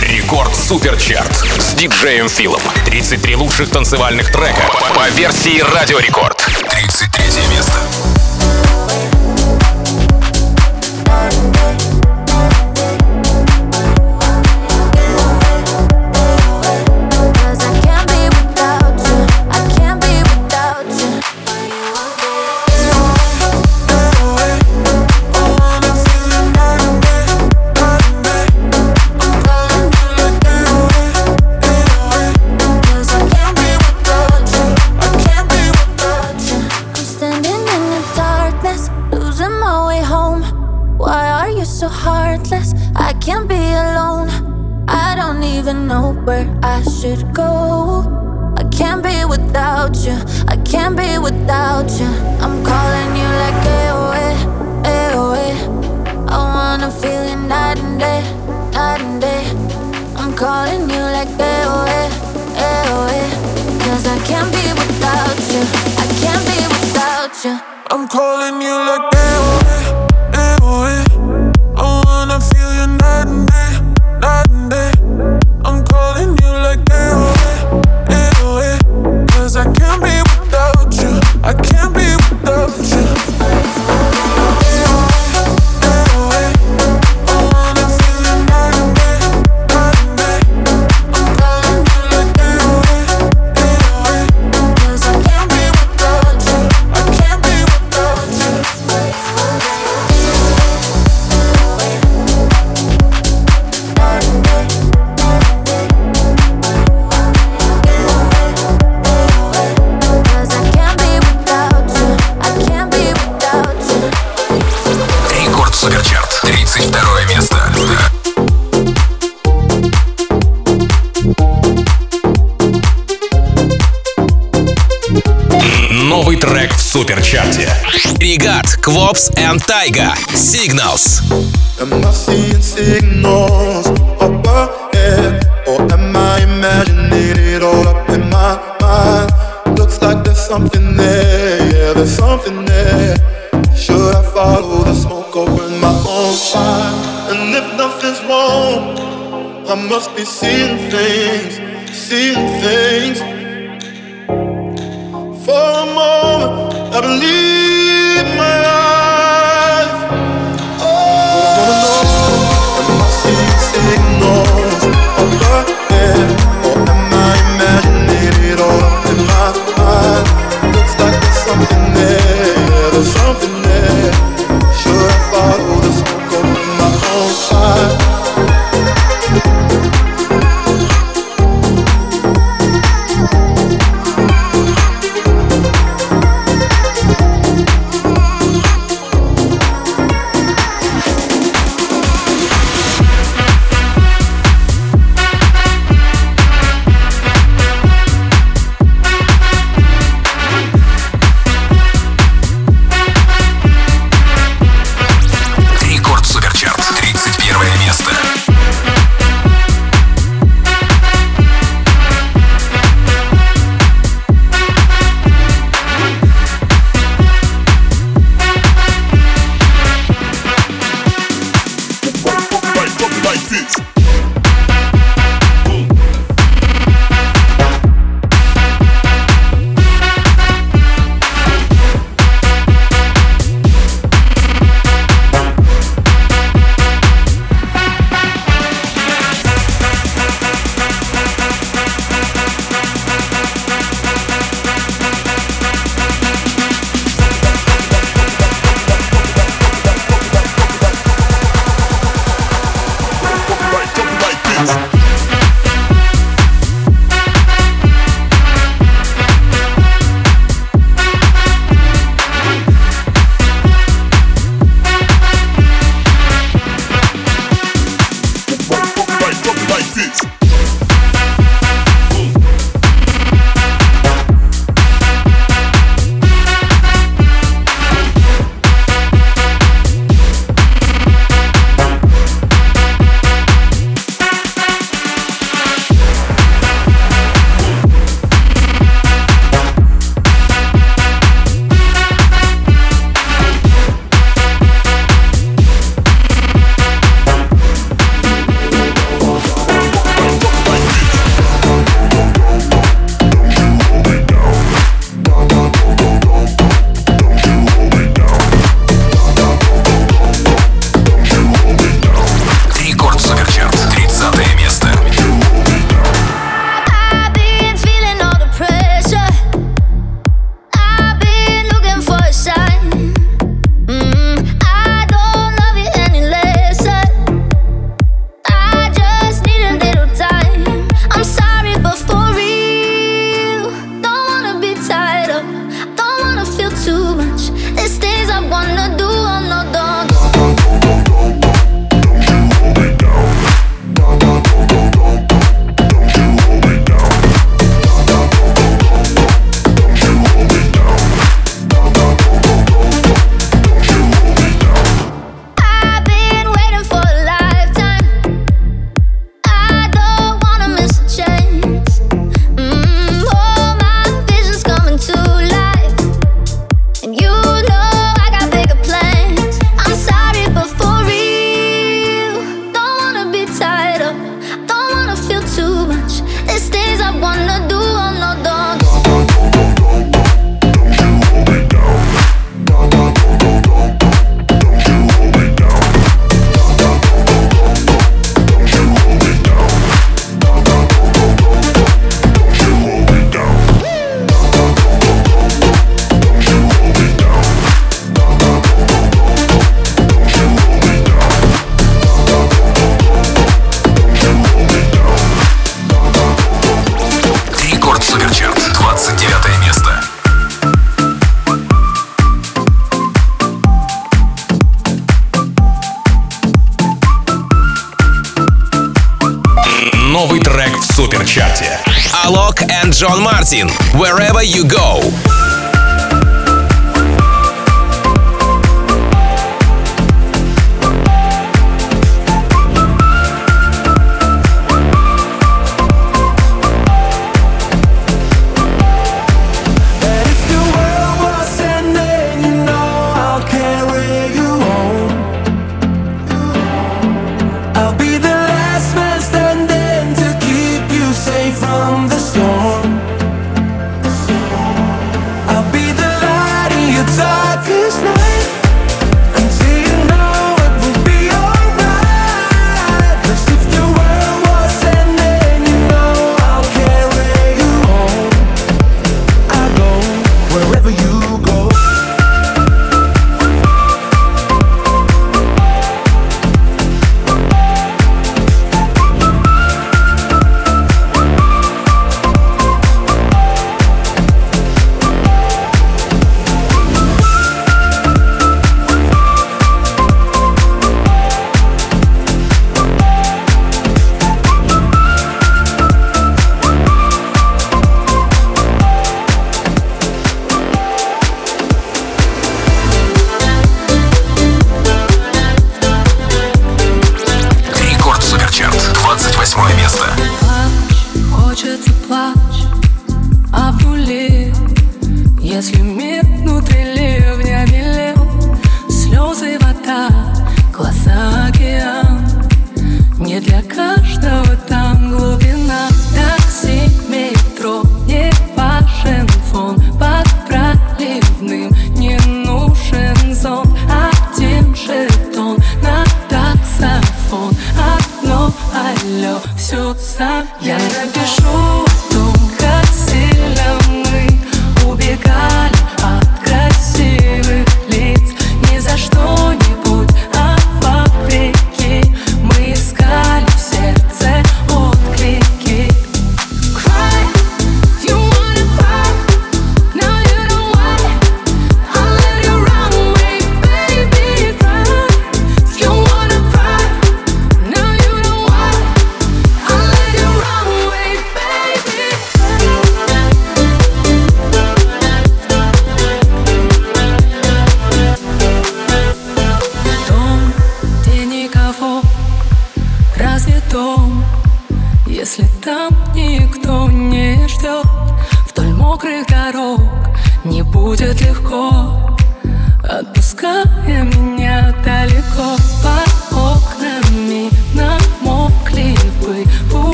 Рекорд Суперчарт с диджеем Филом. 33 лучших танцевальных трека по версии Радио Рекорд. 33 место. Суперчарте. Регат, Квопс и Tiger Signals. Am I seeing signals up ahead, or am I imagining it all up in my mind? Looks like there's something there, yeah, there's something there. Should I follow the smoke or burn my own fire? And if nothing's wrong, I must be seeing things, seeing things. For a moment I believe my eyes. Oh, I wanna know, am I seeing signals up ahead, or am I imagining it all up in my mind? Looks like there's something there, yeah, there's something there. Should I follow the smoke up in my own fire? новый трек в суперчарте. Алок и Джон Мартин, Wherever You Go.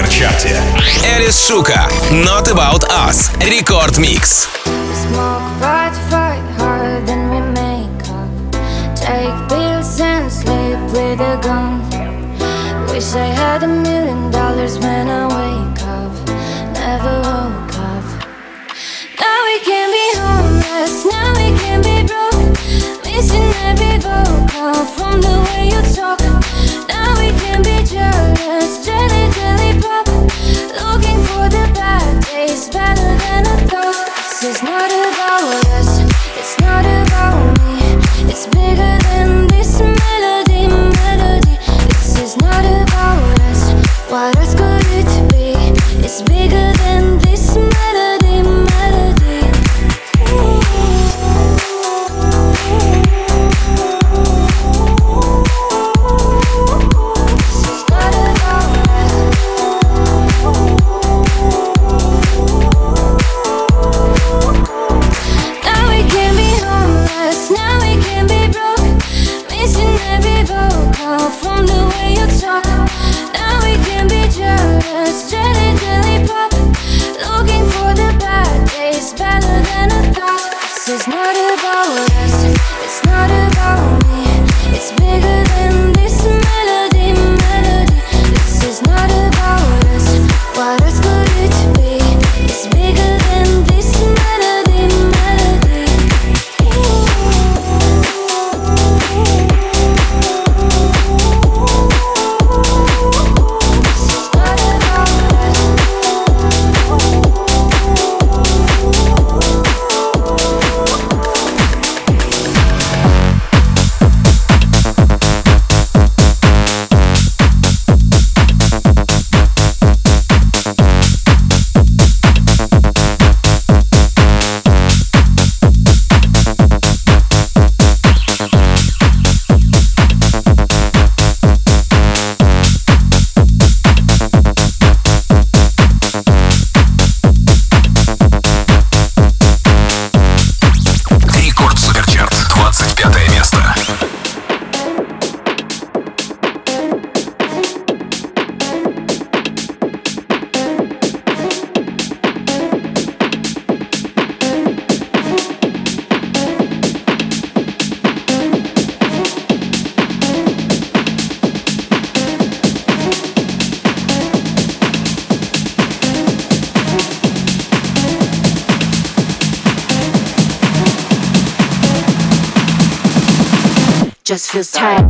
Суперчарте. Эрис Шука, Not About Us, Рекорд Микс. Wish I had $1,000,000 when I wake up. Never woke up. Now we can be homeless. Now we can be broke. Missing every vocal from the way you talk. Now we can be jealous. Jelly, jelly pop. Looking for the bad days better than I thought. This is not about us. It's not about me. It's bigger than this melody, melody. This is not about us, what else could it be? It's bigger than this melody, melody. It's not about us. Now we can be homeless, now we can be broke. Missing every vocal from the way you talk. Now we can be jealous, jelly, jelly pop. Looking for the bad days, better than I thought. This is not about us, it's not about me. It's bigger than this melody, melody. This is not about us, what else could it be? It's bigger than this melody, melody. Just feels tight.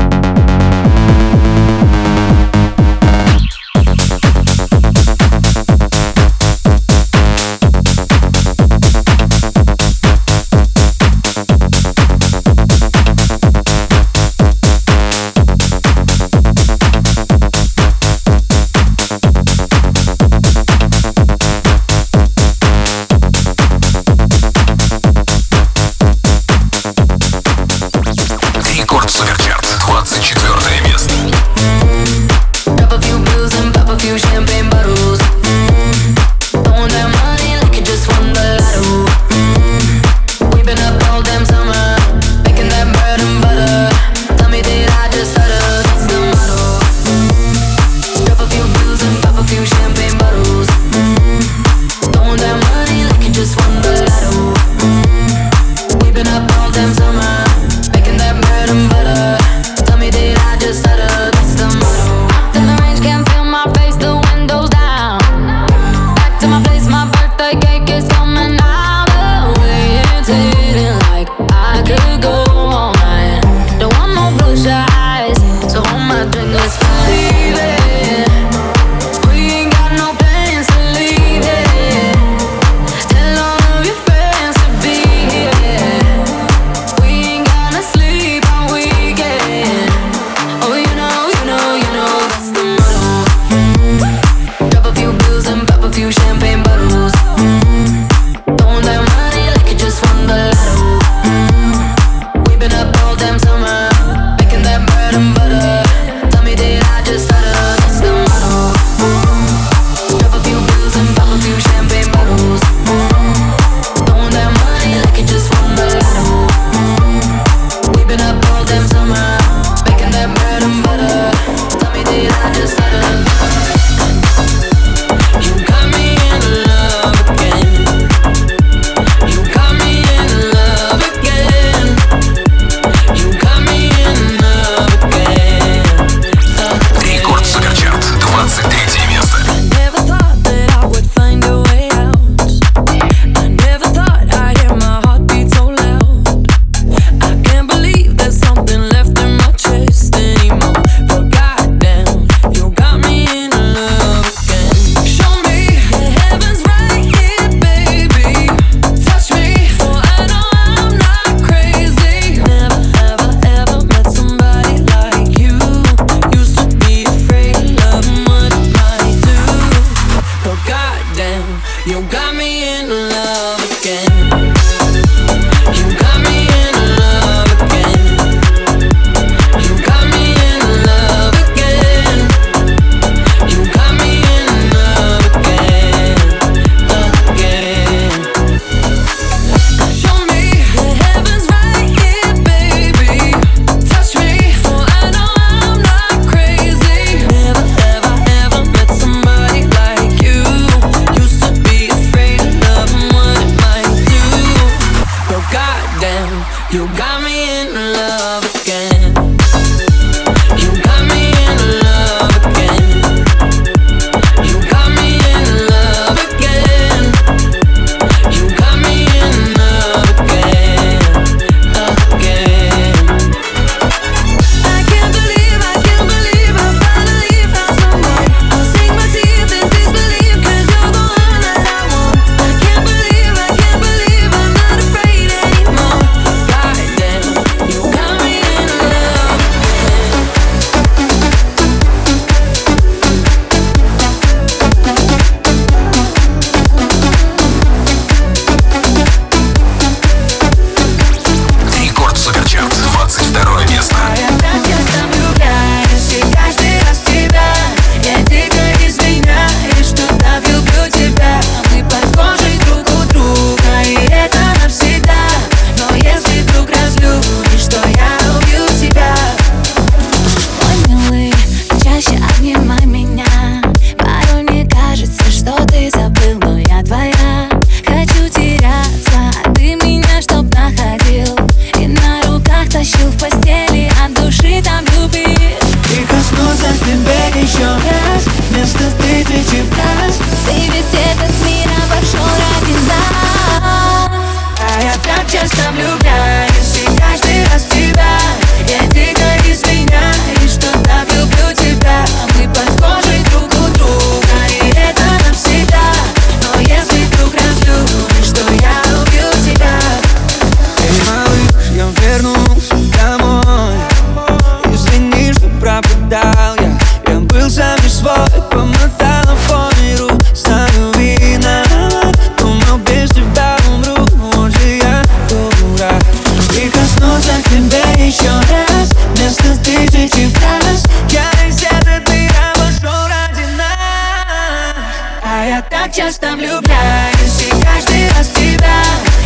так часто влюбляюсь, и каждый раз в тебя.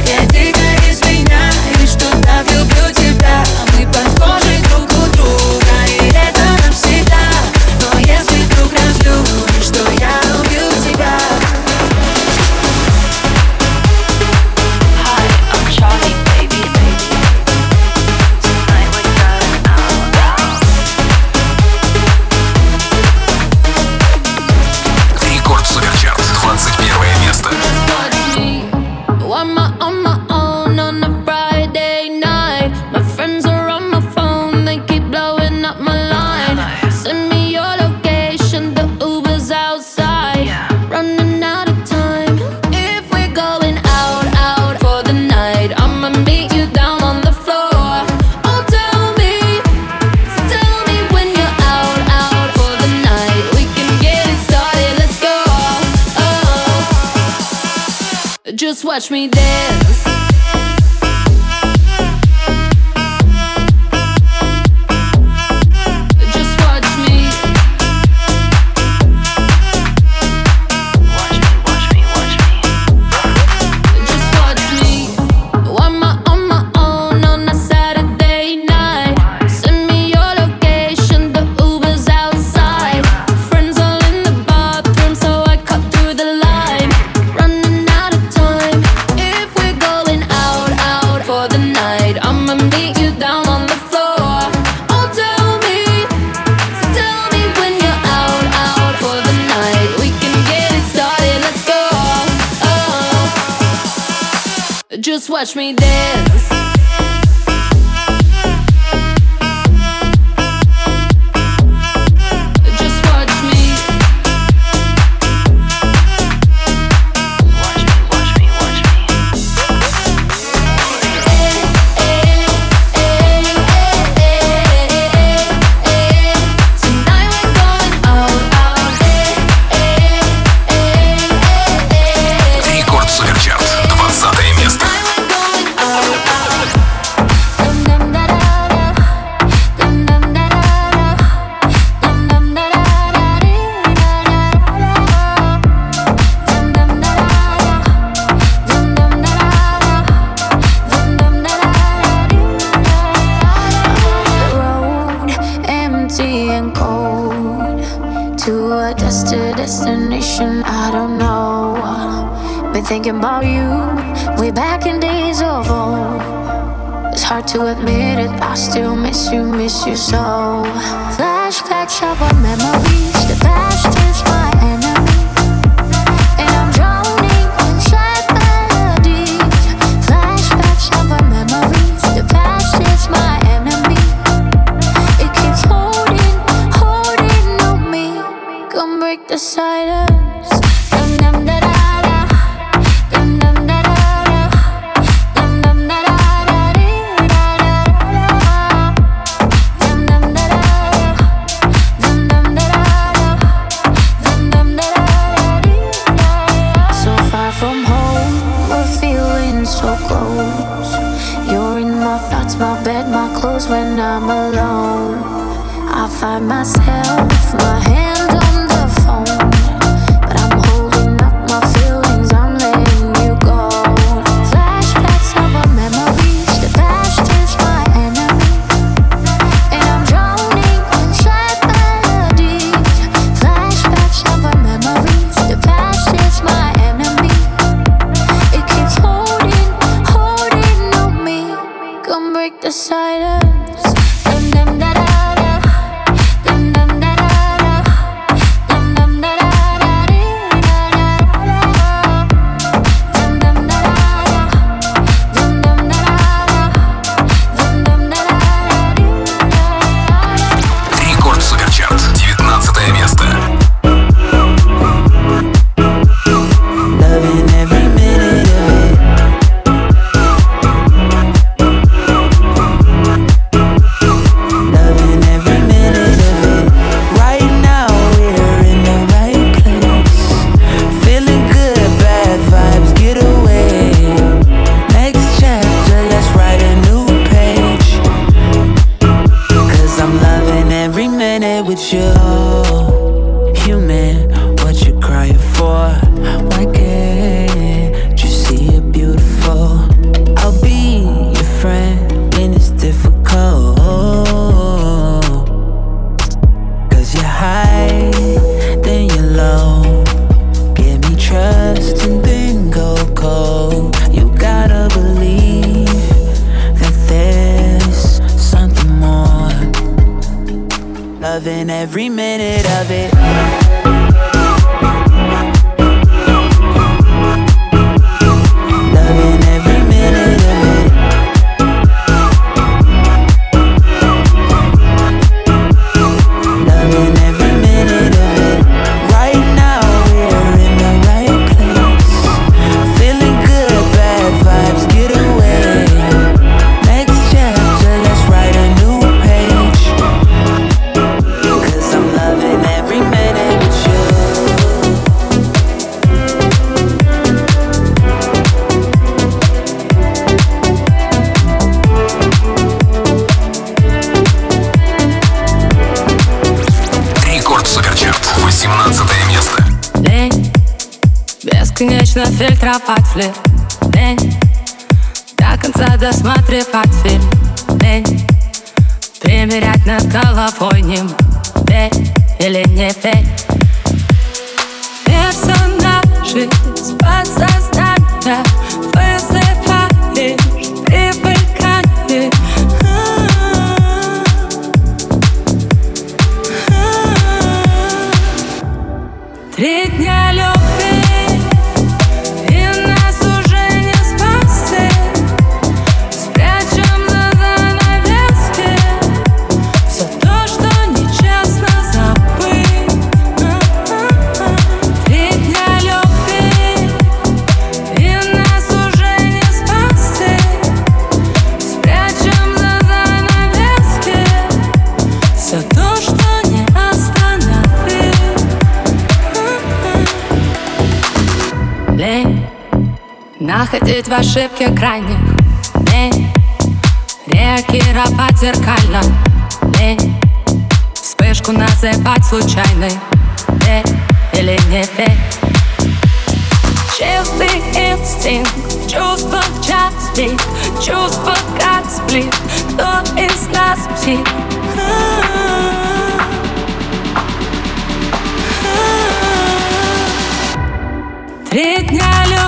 Я дико изменяюсь, что так люблю тебя. Мы похожи друг у друга, и это навсегда. Но если вдруг разлюбишь, то я убью тебя. Just watch me dance. Just watch me. Watch me, watch me, watch me. Just watch me. I'm on my own on a Saturday night. Send me your location, the Uber's outside. Friends all in the bathroom, so I cut through the line. Running out of time. If we're going out, out for the night, I'ma meet you down on the floor. Oh, tell me when you're out, out for the night. We can get it started, let's go. Oh, just watch me dance. Just watch me. Watch me, watch me, watch me. Tonight we're going out, out. Рекорд Супер Чарт, 20 место. Tonight we're going out, out. The road, empty and cold, to a destination I don't know. Been thinking about you, way back in days of old. It's hard to admit it, I still miss you so. Flashbacks of our memories, the past is my enemy. And I'm drowning in sad melodies. Flashbacks of our memories, the past is my enemy. It keeps holding, holding on me. Come break the silence. Dum dum da da da. Dum dum da da da. Dum dum da da da dee da da da da. Dum dum da da da. Dum dum da da da. Dum dum da da da dee da da. So far from home, we're feeling so close. You're in my thoughts, my bed, my clothes when I'm alone. I find myself, my hand on the phone. But I'm holding up my feelings, I'm letting you go. Flashbacks of our memories, the past is my enemy. And I'm drowning in sad melodies. Flashbacks of our memories, the past is my enemy. It keeps holding, holding on me. Come break the silence. Dum dum da da da. Dum dum da da da. Dum dum da da da dee da da da da. Dum dum da da da. Dum dum da da da. Dum dum da da da dee da da da. Рекорд Супер Чарт, 19 место. Loving every minute of it. Loving every minute of it. Right now we're in the right place. Feeling good, bad vibes, get away. Next chapter, let's write a new page. Cause I'm loving every minute with you. Human, what you crying for? Фильтровать флирт, лень, до конца досматривать фильм, лень, примерять над головой, не верь или не верь. Персонажи с подсознания вызываешь привыкание. Три дня любви. Находить в ошибке крайних, лень, реагировать зеркально, лень, вспышку называть случайной, верь или не верь. Чистый инстинкт, чувство в час пик, чувство как сплит, кто из нас псих? Три дня любви.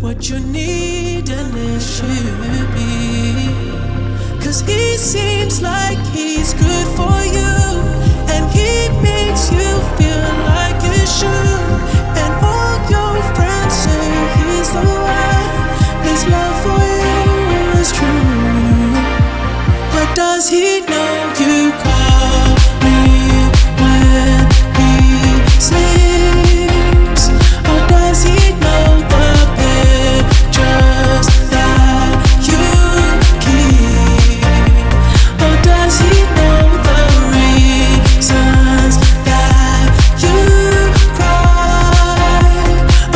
what you need and it should be. Cause he seems like he's good for you, and he makes you feel like you should. And all your friends say he's the one, his love for you is true. But does he know you call me when he sleeps? Or does he know the pictures that you keep? Or does he know the reasons that you cry?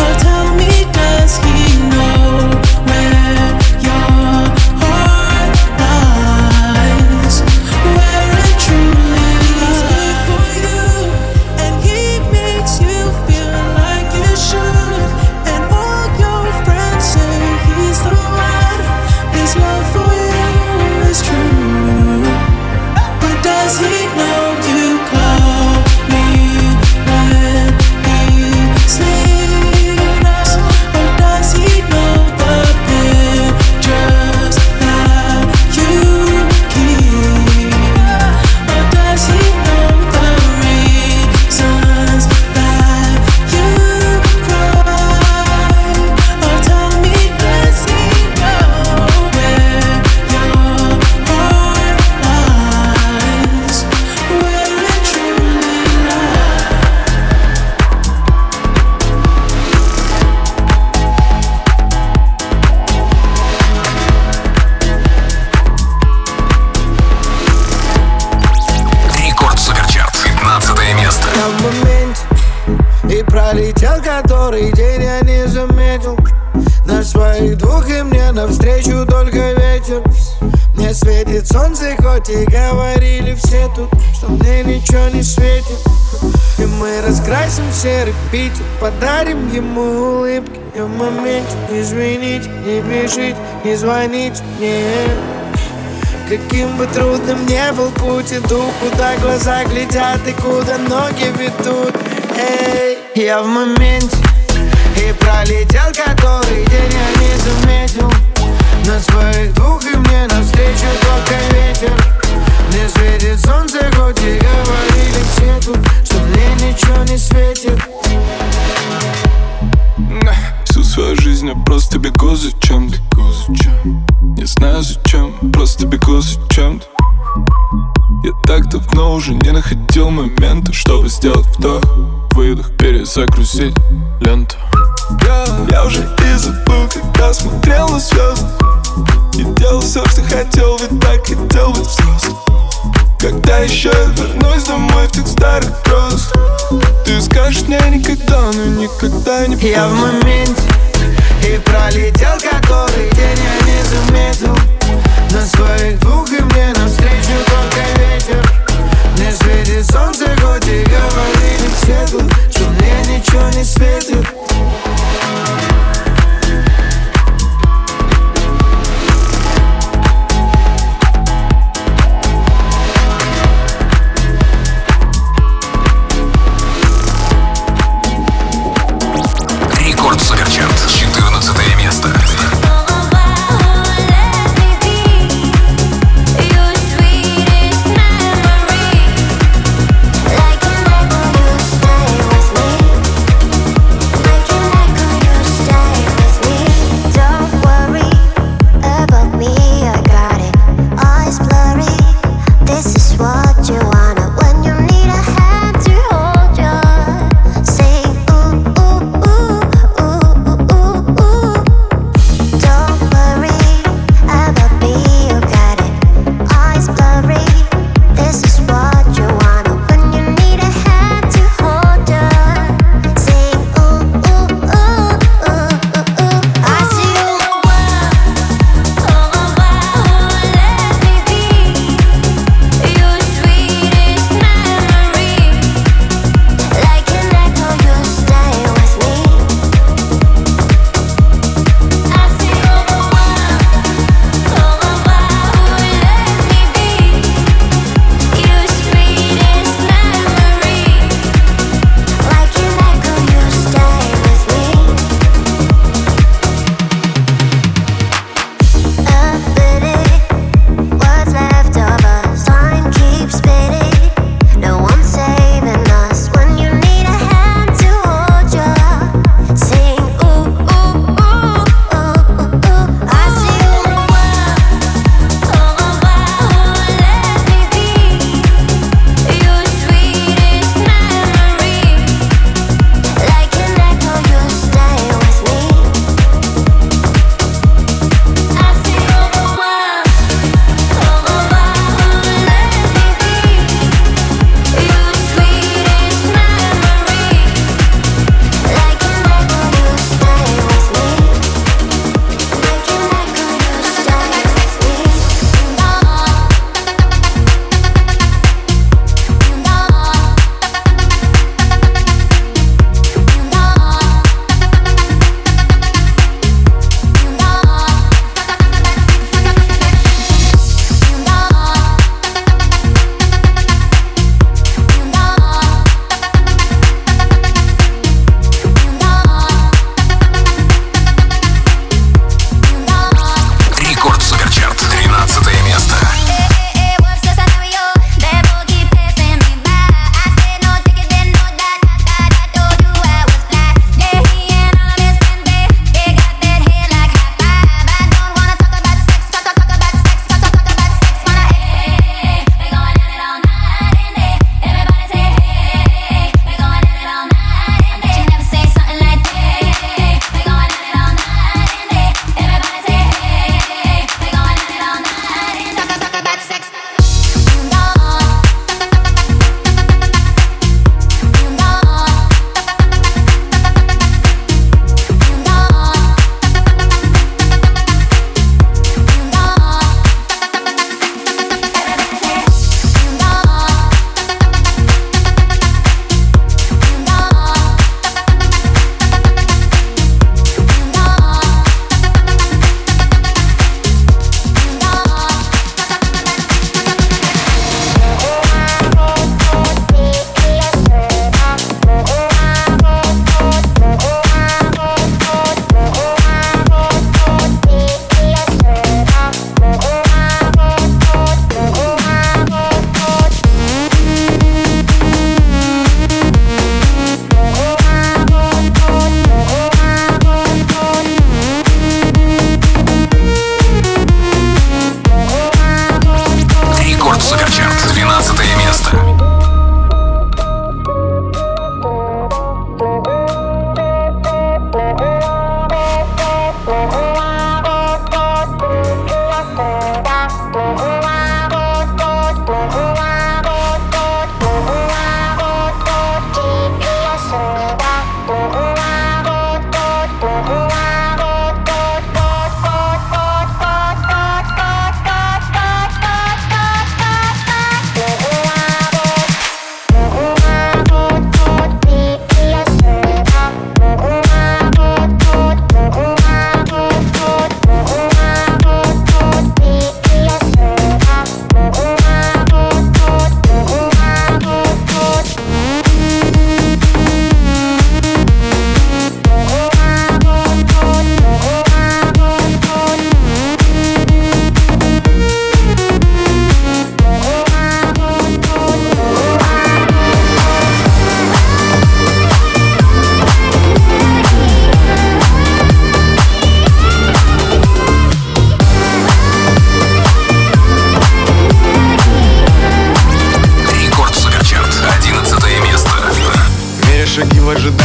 Or tell me, does he know where your heart lies? Where it truly is good for you, and he makes you feel like you should. And all your friends say he's the one, his love for you is true. But does he know you call me when he sleeps? Or does he know the pictures that you keep? Or does he know the reasons that you cry? Or tell me, does he know where your heart lies? Where it truly lies? Рекорд Суперчарт, 15 место. Я в моменте, и пролетел который день, я не заметил. На своих двух, и мне навстречу только ветер. Мне светит солнце, хоть и говорили все тут, что мне ничего не светит. И мы раскрасим серый Питер, подарим ему улыбки. Я в моменте, извините, не пишите, не звоните мне. Каким бы трудным ни был путь, иду, куда глаза глядят и куда ноги ведут. Эй, я в моменте, и пролетел который день, я не заметил. На своих двух, и мне навстречу только ветер. Мне светит солнце, хоть и говорили все тут, что мне ничего не светит. Всю свою жизнь я просто бегу за чем-то. Не знаю зачем, просто бегу за чем-то. Я так давно уже не находил момента, чтобы сделать вдох, выдох, перезагрузить ленту. Я уже и забыл, когда смотрел на звезды и делал все, что хотел, ведь так хотел быть взрослым. Когда еще я вернусь домой в тех старых грозах, ты скажешь мне никогда, но никогда не поздно. Я в моменте, и пролетел который день, я не заметил. На своих двух, и мне навстречу только ветер. Мне светит солнце, хоть и говорили все тут, что мне ничего не светит. Место.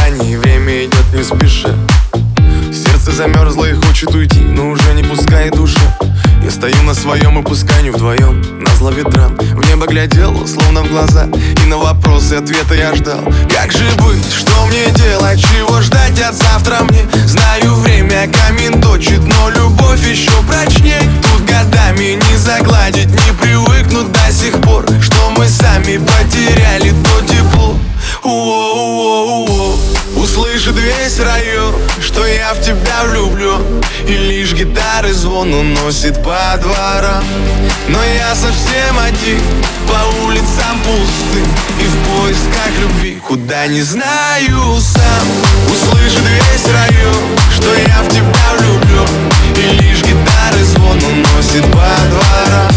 ожидании время идет не спеша. Сердце замерзло и хочет уйти, но уже не пускает душа. Я стою на своем и пускай не вдвоем, назло ветрам. В небо глядел, словно в глаза, и на вопросы ответа я ждал. Как же быть, что мне делать, чего ждать от завтра мне? Знаю, время камин точит, но любовь еще прочней. Тут годами не загладить, не привыкнут до сих пор, что мы сами потеряли то тепло. Услышит весь район, что я в тебя влюблен, и лишь гитары звон уносит по дворам. Но я совсем один, по улицам пусты, и в поисках любви, куда не знаю сам. Услышит весь район, что я в тебя влюблен, и лишь гитары звон уносит по дворам.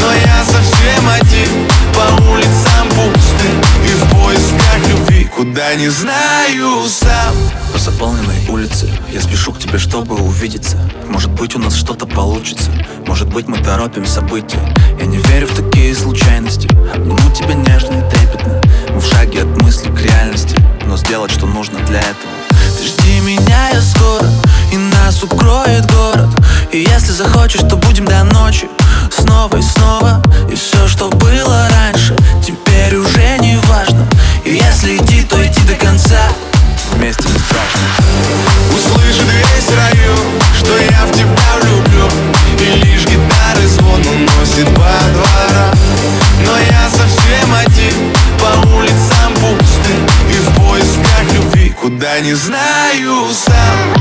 Но я совсем один, по улицам пусты, и в поисках любви, куда не знаю сам. По заполненной улице я спешу к тебе, чтобы увидеться. Может быть, у нас что-то получится, может быть, мы торопим события. Я не верю в такие случайности, обниму тебя нежно и трепетно. Мы в шаге от мысли к реальности, но сделать, что нужно для этого. Ты жди меня, я скоро, и нас укроет город. И если захочешь, то будем до ночи, снова и снова. И все, что было раньше, теперь уже не важно. И если идти, то идти до конца, вместе не страшно. Услышит весь район, что я в тебя влюблен, и лишь гитары звон уносит по дворам. Но я совсем один, по улицам пустым, и в поисках любви, куда не знаю сам.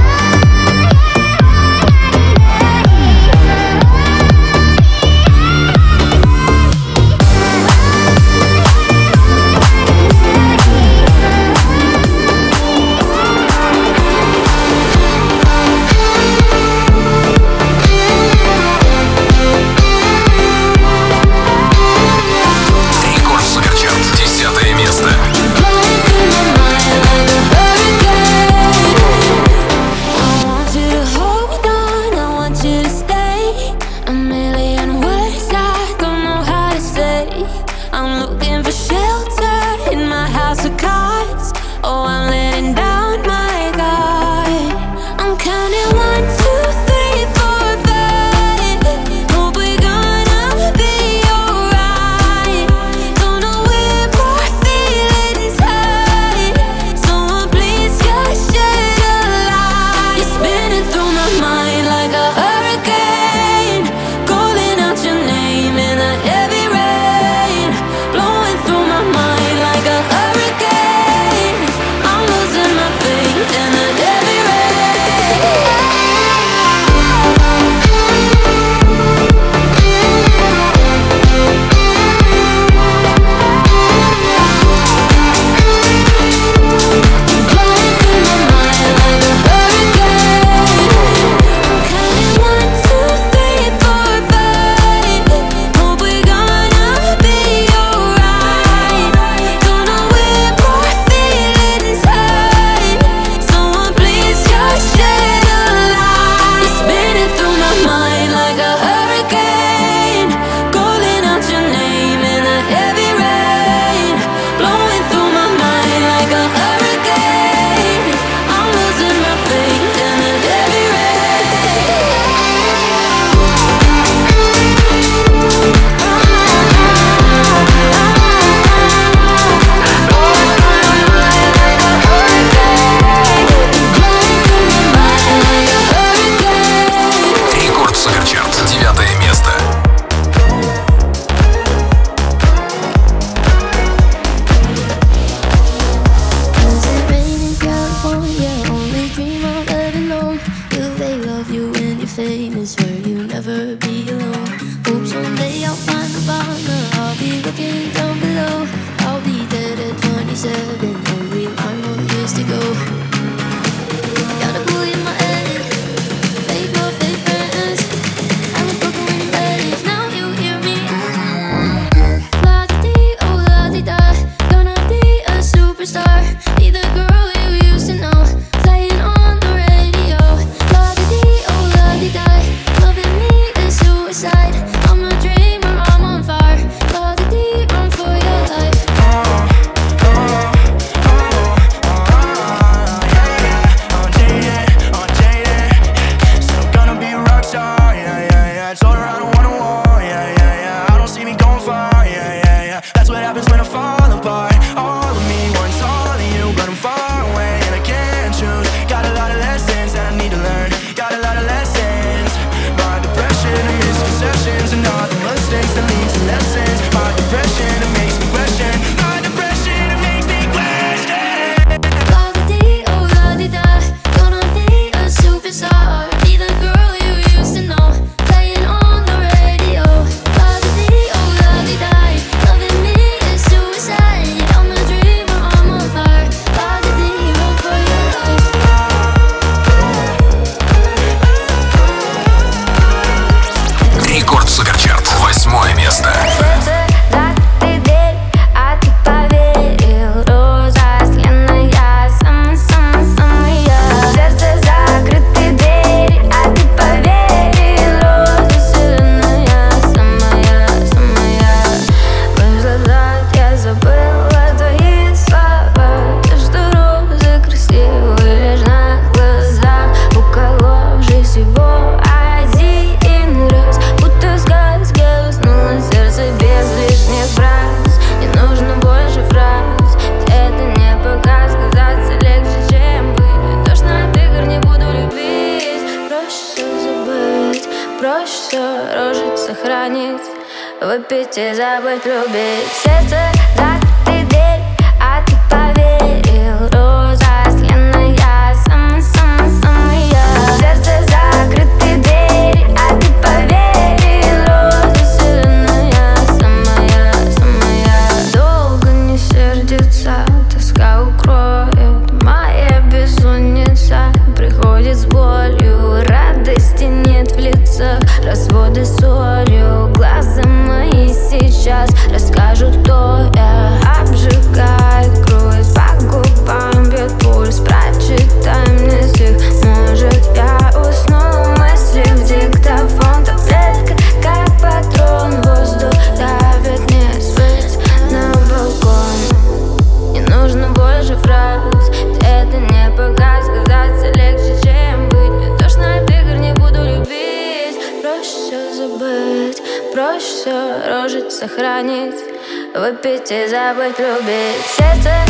выпить и забыть любить. Сердце закрыт дверь, а ты поверил. Розослена я, сама я. Сердце закрыт дверь, а ты поверил. Розослена я, сама я. Долго не сердится, тоска укроет. Моя бессонница приходит с болью. Радости нет в лицах, разводы солью. Глаза мои сейчас расскажут, кто я. Обжигает кровь, по губам бьет пульс. Прочитай мне стих, может я усну. Мысли в диктофон, таблетка как патрон. Воздух давит, не спать на балкон. Не нужно больше фраз, это не пока сказаться легче, чем быть. Не тошно от игр, не буду любить. Проще забыть, проще рожить, сохранить, выпить и забыть любить. Сердце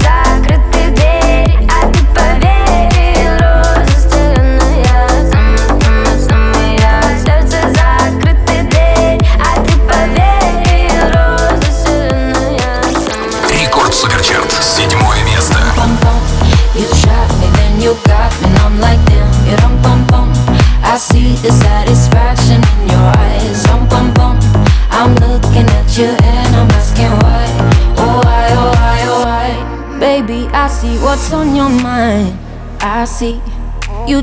закрыт дверь, а ты поверил. Розослена я, сама я. Сердце закрыт дверь, а ты поверил. Розослена я, сама я. Сердце закрыт дверь, а ты поверил. Розослена я. Рекорд Суперчарт, 7-е место. You got me, and I'm like damn, you dum bum bum. I see the satisfaction in your eyes, dum bum bum. I'm looking at you and I'm asking why, oh why, oh why, oh why. Baby, I see what's on your mind. I see you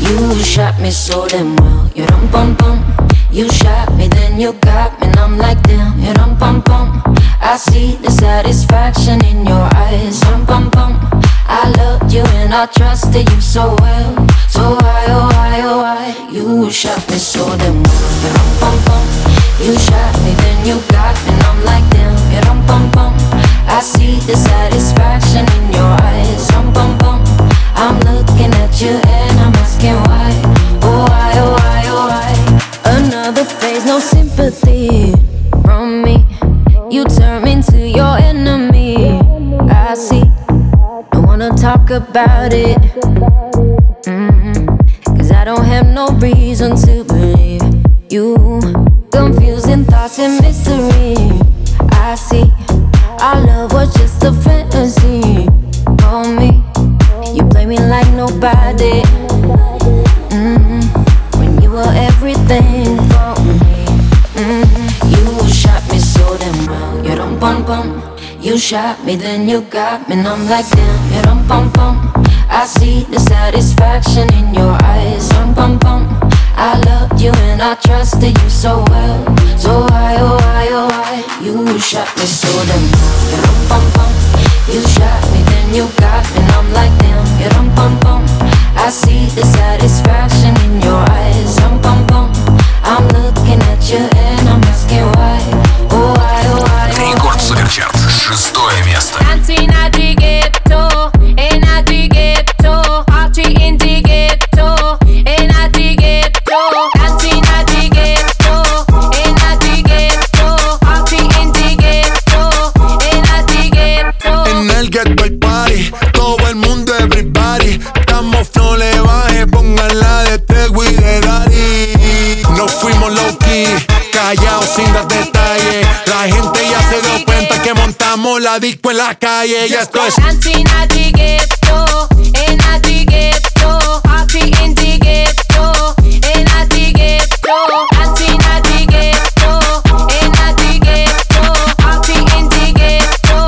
You shot me so damn well. You dum bum bum. You shot me, then you got me, and I'm like damn. You dum bum bum. I see the satisfaction in your eyes. Dum bum bum. I loved you and I trusted you so well. So why, oh why, oh why? You shot me so damn well. You dum bum bum. You shot me, then you got me, and I'm like damn. You dum bum bum. I see the satisfaction in your eyes. Dum bum bum. I'm looking at you and I'm asking why, oh why, oh why, oh why? Another phase, no sympathy from me. You turn into your enemy. I see. Wanna talk about it, cause I don't have no reason to believe you. Confusing thoughts and mystery. I see our love was just a fantasy for me. You play me like nobody. When you were everything for me. You shot me so damn well. You dum bum bum. You shot me, then you got me, and I'm like damn, you dum bum bum. I see the satisfaction in your eyes, dum bum bum. I loved you and I trusted you so well. So why, oh why, oh why? You shot me so damn well, you dum bum bum. You shot me, then you got me, and I'm like damn, you dum bum bum. I see the satisfaction in your eyes, dum bum bum. I'm looking at you and I'm asking why, oh why, oh why? Рекорд Суперчарт, 6-е место. En el ghetto hay party, todo el mundo everybody. Estamos no le baje, pónganla de Tego y de Daddy. Nos fuimos low key, callados sin dar detalle. La gente ya se dio cuenta que montamos la disco en la calle. Ya esto es dancing at the ghetto, en at the ghetto, party in the ghetto, en at the ghetto, dancing at the ghetto, en at the ghetto, party in the ghetto,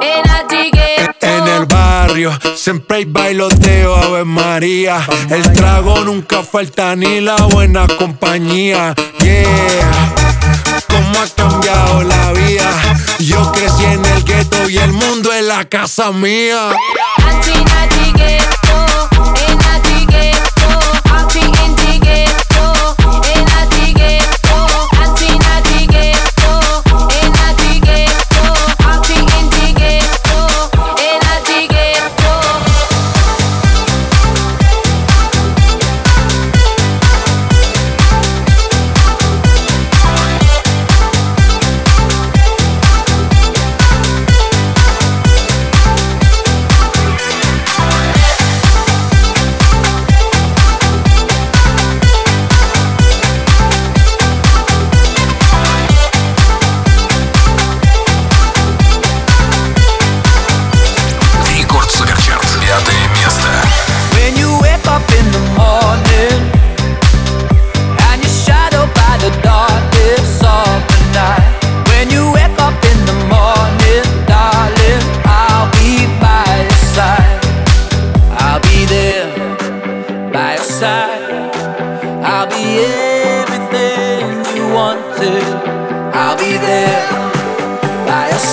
en at the ghetto. En el barrio siempre hay bailoteo, Ave María. El trago nunca falta ni la buena compañía. Yeah. Cómo ha cambiado la vida. Yo crecí en el gueto y el mundo es la casa mía.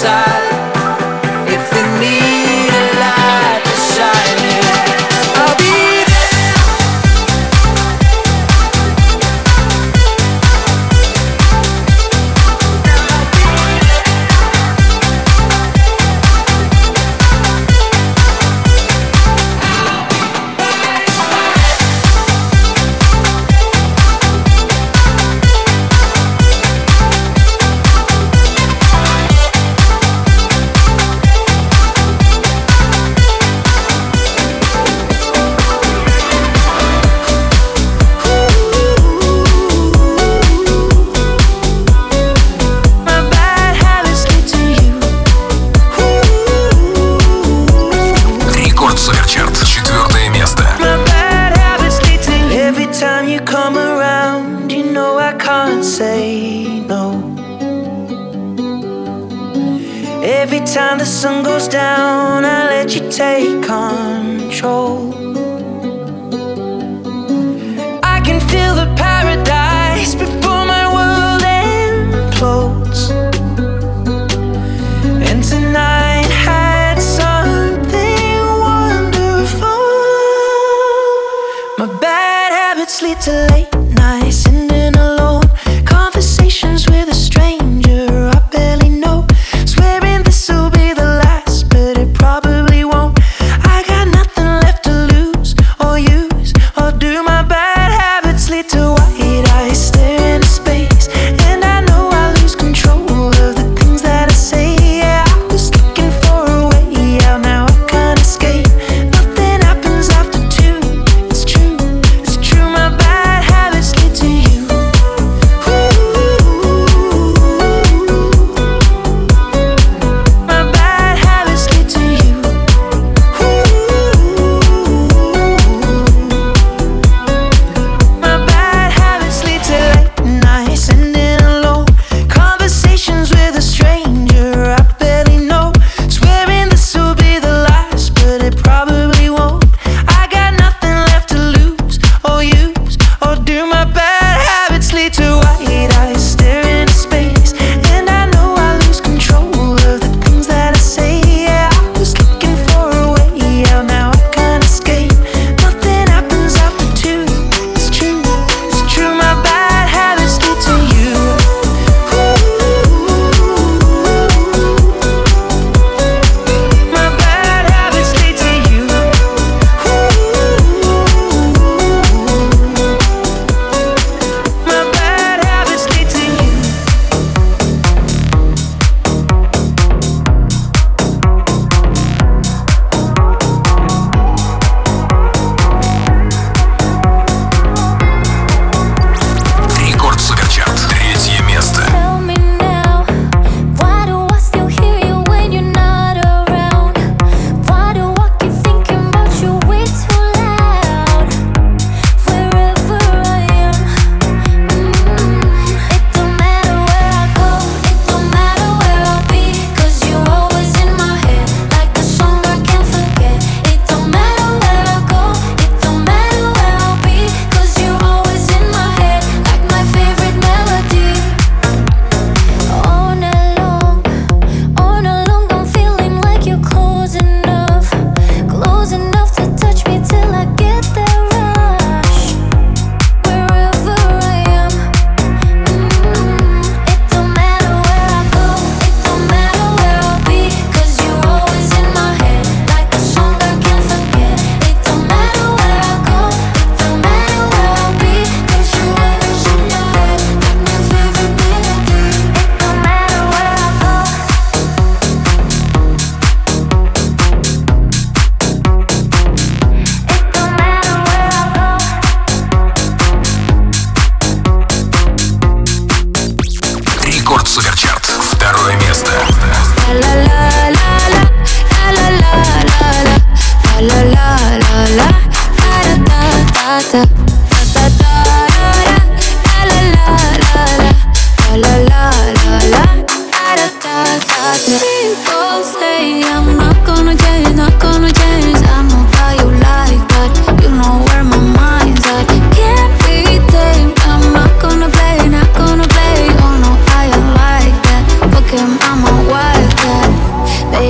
to white, I stare.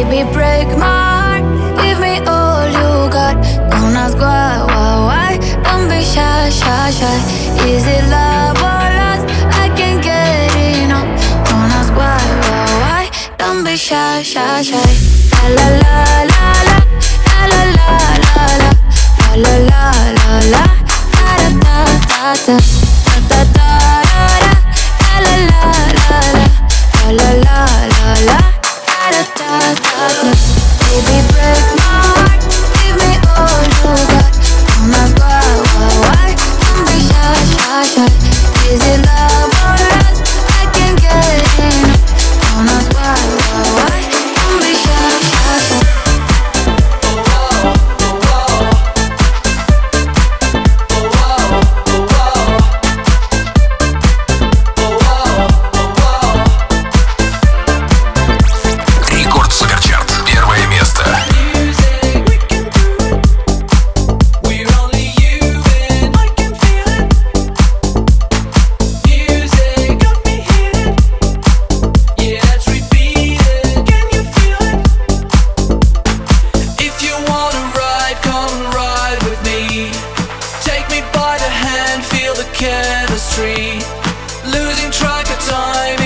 Baby, break my heart, give me all you got. Don't ask why, don't be shy. Is it love or lust? I can't get enough. Don't ask why, don't be shy. La la la la, la la la la, la la la la, da da da da, da da da da, la la la la, la la la la, da da da da. Baby, break my heart, give me all you got. Don't ask why, don't be shy. Is it love or lust? I can't get enough. Don't ask why. Track of time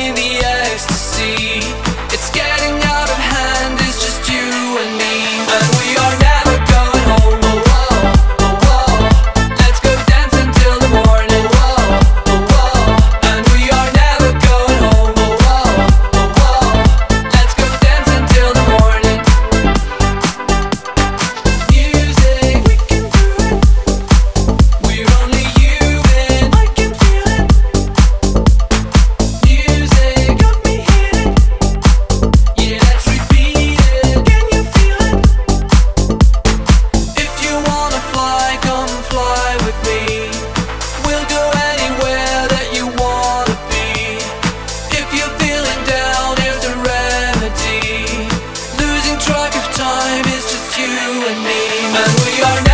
is just you and me, and we are.